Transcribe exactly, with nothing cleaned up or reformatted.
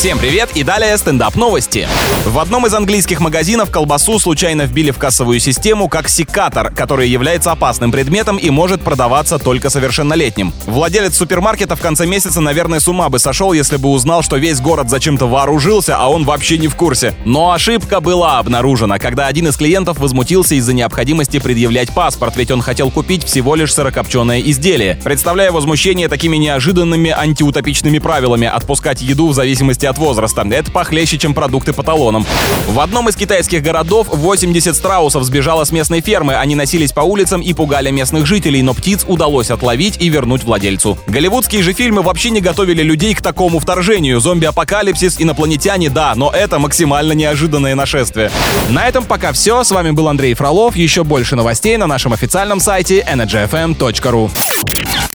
Всем привет и далее стендап-новости. В одном из английских магазинов колбасу случайно вбили в кассовую систему как секатор, который является опасным предметом и может продаваться только совершеннолетним. Владелец супермаркета в конце месяца, наверное, с ума бы сошел, если бы узнал, что весь город зачем-то вооружился, а он вообще не в курсе. Но ошибка была обнаружена, когда один из клиентов возмутился из-за необходимости предъявлять паспорт, ведь он хотел купить всего лишь сырокопченое изделие. Представляя возмущение такими неожиданными антиутопичными правилами отпускать еду в зависимости от возраста, это похлеще, чем продукты по талонам. В одном из китайских городов восемьдесят страусов сбежало с местной фермы. Они носились по улицам и пугали местных жителей, но птиц удалось отловить и вернуть владельцу. Голливудские же фильмы вообще не готовили людей к такому вторжению. Зомби-апокалипсис, инопланетяне, да, но это максимально неожиданное нашествие. На этом пока все. С вами был Андрей Фролов. Еще больше новостей на нашем официальном сайте energyfm точка ru.